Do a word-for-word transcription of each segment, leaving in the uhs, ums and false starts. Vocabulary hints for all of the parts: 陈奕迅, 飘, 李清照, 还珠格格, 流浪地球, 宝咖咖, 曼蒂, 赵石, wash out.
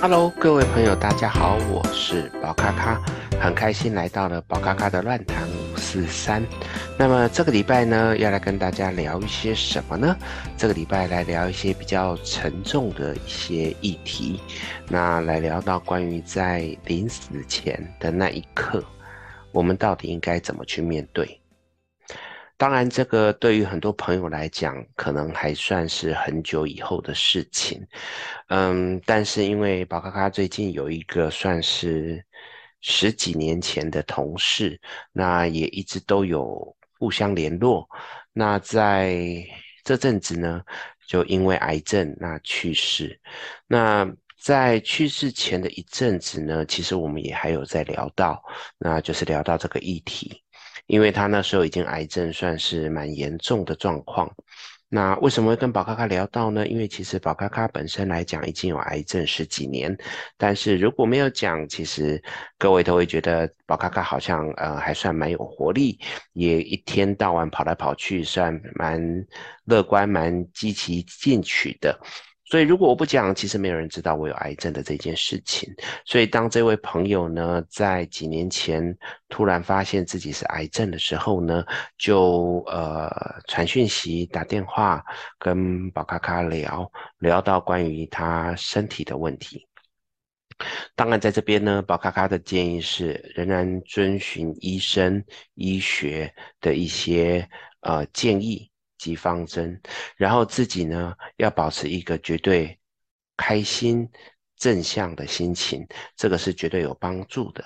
Hello， 各位朋友，大家好，我是宝咖咖，很开心来到了宝咖咖的乱谈五四三。那么这个礼拜呢，要来跟大家聊一些什么呢？这个礼拜来聊一些比较沉重的一些议题，那来聊到关于在临死前的那一刻，我们到底应该怎么去面对？当然，这个对于很多朋友来讲，可能还算是很久以后的事情，嗯，但是因为宝咖咖最近有一个算是十几年前的同事，那也一直都有互相联络。那在这阵子呢，就因为癌症那去世。那在去世前的一阵子呢，其实我们也还有在聊到，那就是聊到这个议题。因为他那时候已经癌症算是蛮严重的状况，那为什么会跟宝咖咖聊到呢？因为其实宝咖咖本身来讲已经有癌症十几年，但是如果没有讲，其实各位都会觉得宝咖咖好像呃还算蛮有活力，也一天到晚跑来跑去，算蛮乐观、蛮积极进取的。所以如果我不讲，其实没有人知道我有癌症的这件事情。所以当这位朋友呢，在几年前突然发现自己是癌症的时候呢，就呃传讯息、打电话跟宝咖咖聊聊到关于他身体的问题。当然在这边呢，宝咖咖的建议是仍然遵循医生、医学的一些呃建议及方针，然后自己呢要保持一个绝对开心正向的心情，这个是绝对有帮助的。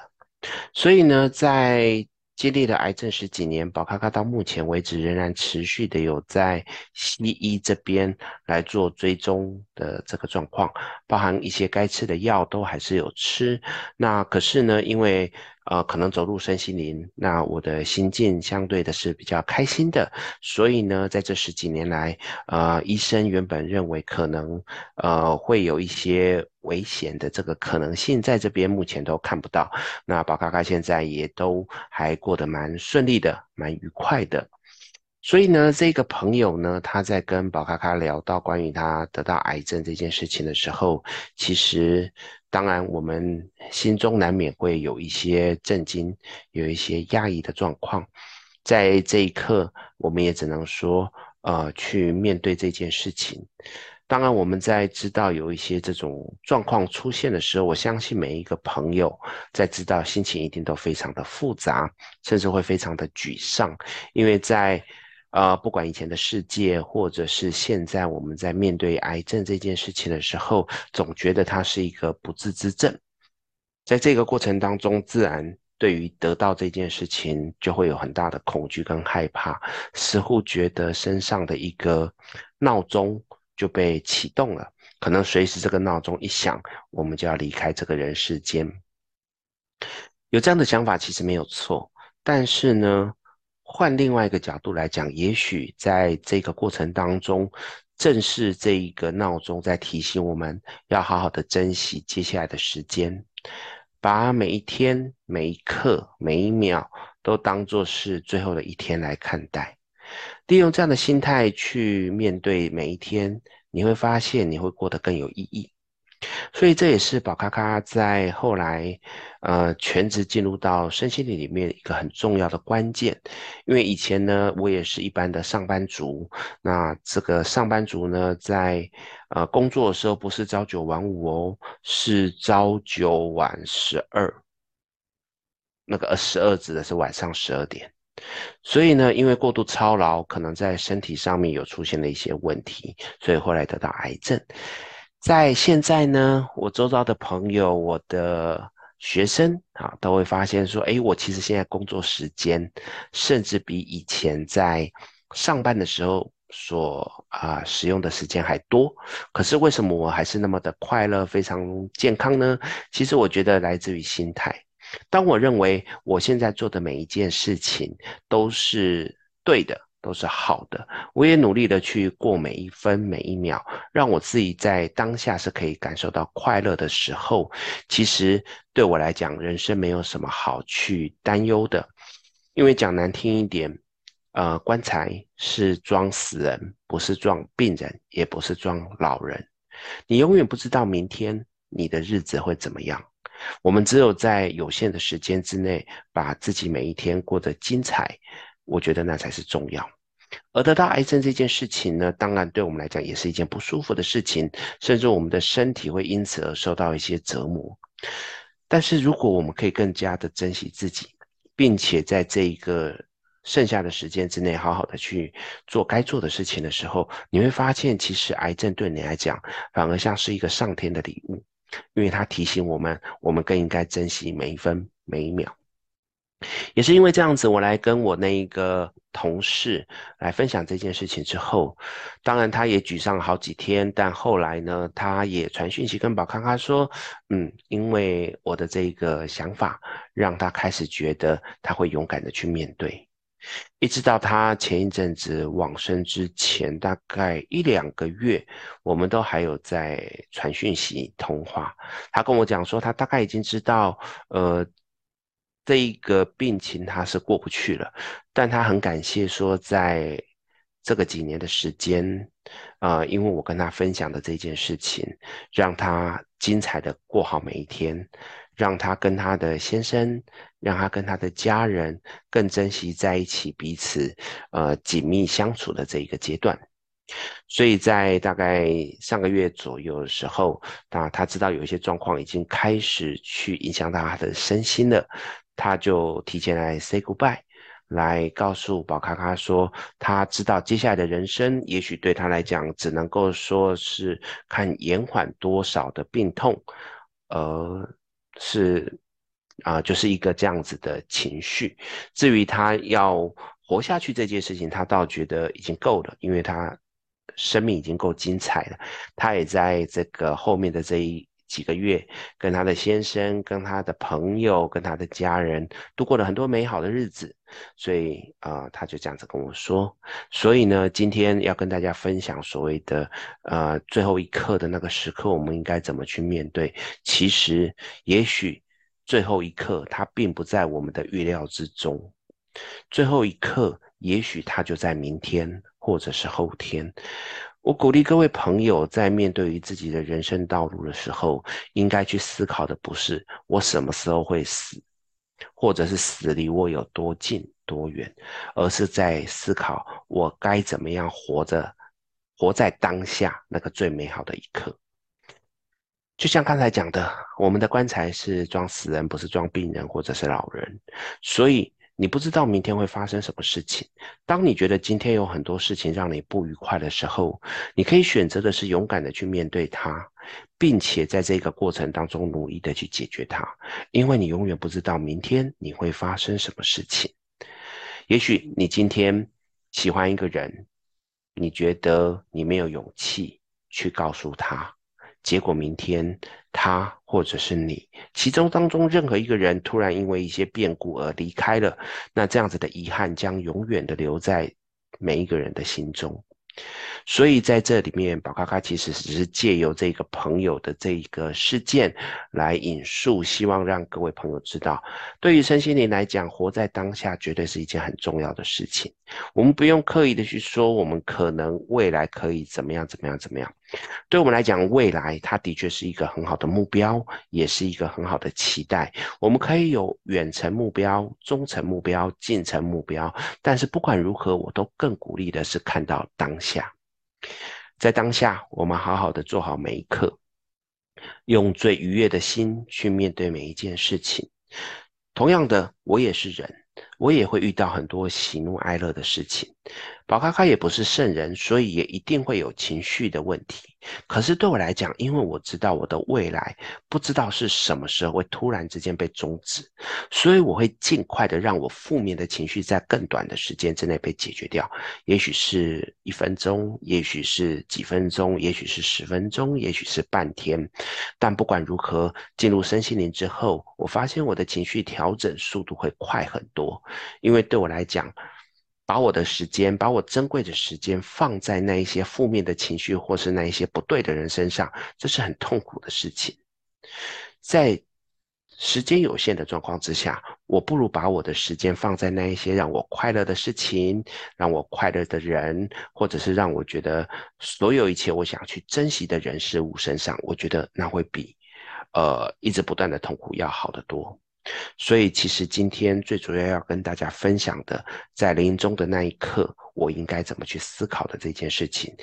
所以呢，在经历了癌症十几年，宝咖咖到目前为止仍然持续的有在西医这边来做追踪的这个状况，包含一些该吃的药都还是有吃。那可是呢，因为呃，可能走入身心灵，那我的心境相对的是比较开心的，所以呢，在这十几年来，呃，医生原本认为可能呃会有一些危险的这个可能性，在这边目前都看不到。那宝咖咖现在也都还过得蛮顺利的，蛮愉快的。所以呢，这个朋友呢，他在跟宝咖咖聊到关于他得到癌症这件事情的时候，其实当然我们心中难免会有一些震惊，有一些压抑的状况。在这一刻，我们也只能说，呃，去面对这件事情。当然，我们在知道有一些这种状况出现的时候，我相信每一个朋友在知道心情一定都非常的复杂，甚至会非常的沮丧，因为在呃，不管以前的世界，或者是现在我们在面对癌症这件事情的时候，总觉得它是一个不治之症。在这个过程当中，自然对于得到这件事情就会有很大的恐惧跟害怕，似乎觉得身上的一个闹钟就被启动了，可能随时这个闹钟一响，我们就要离开这个人世间。有这样的想法其实没有错，但是呢，换另外一个角度来讲，也许在这个过程当中，正是这一个闹钟在提醒我们要好好的珍惜接下来的时间，把每一天、每一刻、每一秒都当作是最后的一天来看待。利用这样的心态去面对每一天，你会发现你会过得更有意义。所以这也是宝咖咖在后来呃，全职进入到身心灵里面一个很重要的关键。因为以前呢，我也是一般的上班族，那这个上班族呢，在呃工作的时候不是朝九晚五哦，是朝九晚十二，那个十二指的是晚上十二点。所以呢，因为过度操劳，可能在身体上面有出现了一些问题，所以后来得到癌症。在现在呢，我周遭的朋友、我的学生啊，都会发现说，诶，我其实现在工作时间，甚至比以前在上班的时候所啊、呃、使用的时间还多。可是为什么我还是那么的快乐、非常健康呢？其实我觉得来自于心态。当我认为我现在做的每一件事情都是对的，都是好的，我也努力的去过每一分每一秒，让我自己在当下是可以感受到快乐的时候，其实对我来讲，人生没有什么好去担忧的。因为讲难听一点，呃，棺材是装死人，不是装病人，也不是装老人。你永远不知道明天你的日子会怎么样。我们只有在有限的时间之内，把自己每一天过得精彩，我觉得那才是重要。而得到癌症这件事情呢，当然对我们来讲也是一件不舒服的事情，甚至我们的身体会因此而受到一些折磨。但是如果我们可以更加的珍惜自己，并且在这一个剩下的时间之内好好的去做该做的事情的时候，你会发现其实癌症对你来讲反而像是一个上天的礼物，因为它提醒我们，我们更应该珍惜每一分每一秒。也是因为这样子，我来跟我那一个同事来分享这件事情之后，当然他也沮丧了好几天，但后来呢，他也传讯息跟宝康康说，嗯，因为我的这个想法，让他开始觉得他会勇敢的去面对。一直到他前一阵子往生之前大概一两个月，我们都还有在传讯息通话。他跟我讲说，他大概已经知道呃这一个病情他是过不去了，但他很感谢说在这个几年的时间呃，因为我跟他分享的这件事情，让他精彩的过好每一天，让他跟他的先生，让他跟他的家人更珍惜在一起彼此呃紧密相处的这一个阶段。所以在大概上个月左右的时候，他他知道有一些状况已经开始去影响到他的身心了，他就提前来 say goodbye， 来告诉宝咖咖说，他知道接下来的人生也许对他来讲只能够说是看延缓多少的病痛，呃是啊、呃，就是一个这样子的情绪。至于他要活下去这件事情，他倒觉得已经够了，因为他生命已经够精彩了。他也在这个后面的这一几个月，跟他的先生、跟他的朋友、跟他的家人度过了很多美好的日子。所以呃，他就这样子跟我说。所以呢，今天要跟大家分享所谓的呃最后一刻的那个时刻，我们应该怎么去面对。其实也许最后一刻它并不在我们的预料之中，最后一刻也许它就在明天或者是后天。我鼓励各位朋友在面对于自己的人生道路的时候，应该去思考的不是我什么时候会死，或者是死离我有多近多远，而是在思考我该怎么样活着，活在当下那个最美好的一刻。就像刚才讲的，我们的棺材是装死人，不是装病人或者是老人，所以你不知道明天会发生什么事情。当你觉得今天有很多事情让你不愉快的时候，你可以选择的是勇敢的去面对它，并且在这个过程当中努力的去解决它，因为你永远不知道明天你会发生什么事情。也许你今天喜欢一个人，你觉得你没有勇气去告诉他，结果明天他或者是你其中当中任何一个人突然因为一些变故而离开了，那这样子的遗憾将永远的留在每一个人的心中。所以在这里面，宝咖咖其实只是借由这个朋友的这个事件来引述，希望让各位朋友知道，对于身心灵来讲，活在当下绝对是一件很重要的事情。我们不用刻意的去说我们可能未来可以怎么样怎么样怎么样，对我们来讲，未来它的确是一个很好的目标，也是一个很好的期待。我们可以有远程目标、中程目标、近程目标，但是不管如何，我都更鼓励的是看到当下。在当下，我们好好的做好每一刻，用最愉悦的心去面对每一件事情。同样的，我也是人，我也会遇到很多喜怒哀乐的事情。宝咖咖也不是圣人，所以也一定会有情绪的问题。可是对我来讲，因为我知道我的未来不知道是什么时候会突然之间被终止，所以我会尽快的让我负面的情绪在更短的时间之内被解决掉。也许是一分钟，也许是几分钟，也许是十分钟，也许是半天。但不管如何，进入身心灵之后，我发现我的情绪调整速度会快很多，因为对我来讲，把我的时间，把我珍贵的时间放在那一些负面的情绪或是那一些不对的人身上，这是很痛苦的事情。在时间有限的状况之下，我不如把我的时间放在那一些让我快乐的事情，让我快乐的人，或者是让我觉得所有一切我想去珍惜的人事物身上，我觉得那会比呃，一直不断的痛苦要好得多。所以其实今天最主要要跟大家分享的，在临终的那一刻，我应该怎么去思考的这件事情。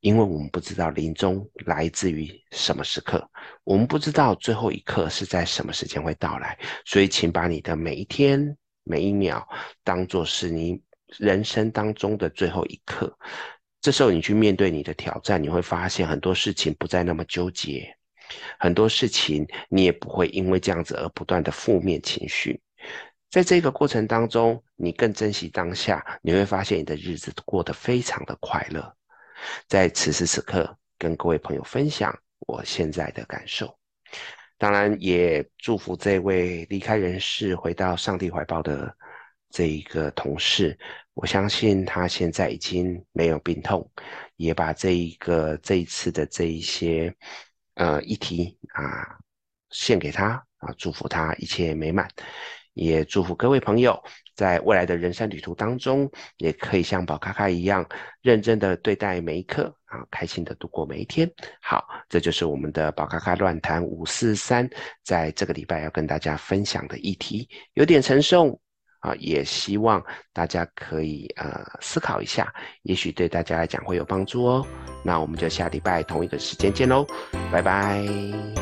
因为我们不知道临终来自于什么时刻，我们不知道最后一刻是在什么时间会到来，所以请把你的每一天每一秒当作是你人生当中的最后一刻。这时候你去面对你的挑战，你会发现很多事情不再那么纠结，很多事情你也不会因为这样子而不断的负面情绪。在这个过程当中，你更珍惜当下，你会发现你的日子过得非常的快乐。在此时此刻跟各位朋友分享我现在的感受，当然也祝福这位离开人世回到上帝怀抱的这一个同事，我相信他现在已经没有病痛，也把这一个这一次的这一些呃议题啊献给他啊，祝福他一切美满，也祝福各位朋友在未来的人生旅途当中，也可以像宝咖咖一样认真的对待每一刻啊，开心的度过每一天。好，这就是我们的宝咖咖乱谈五四三在这个礼拜要跟大家分享的议题，有点沉重啊，也希望大家可以呃思考一下，也许对大家来讲会有帮助哦。那我们就下礼拜同一个时间见喽，拜拜。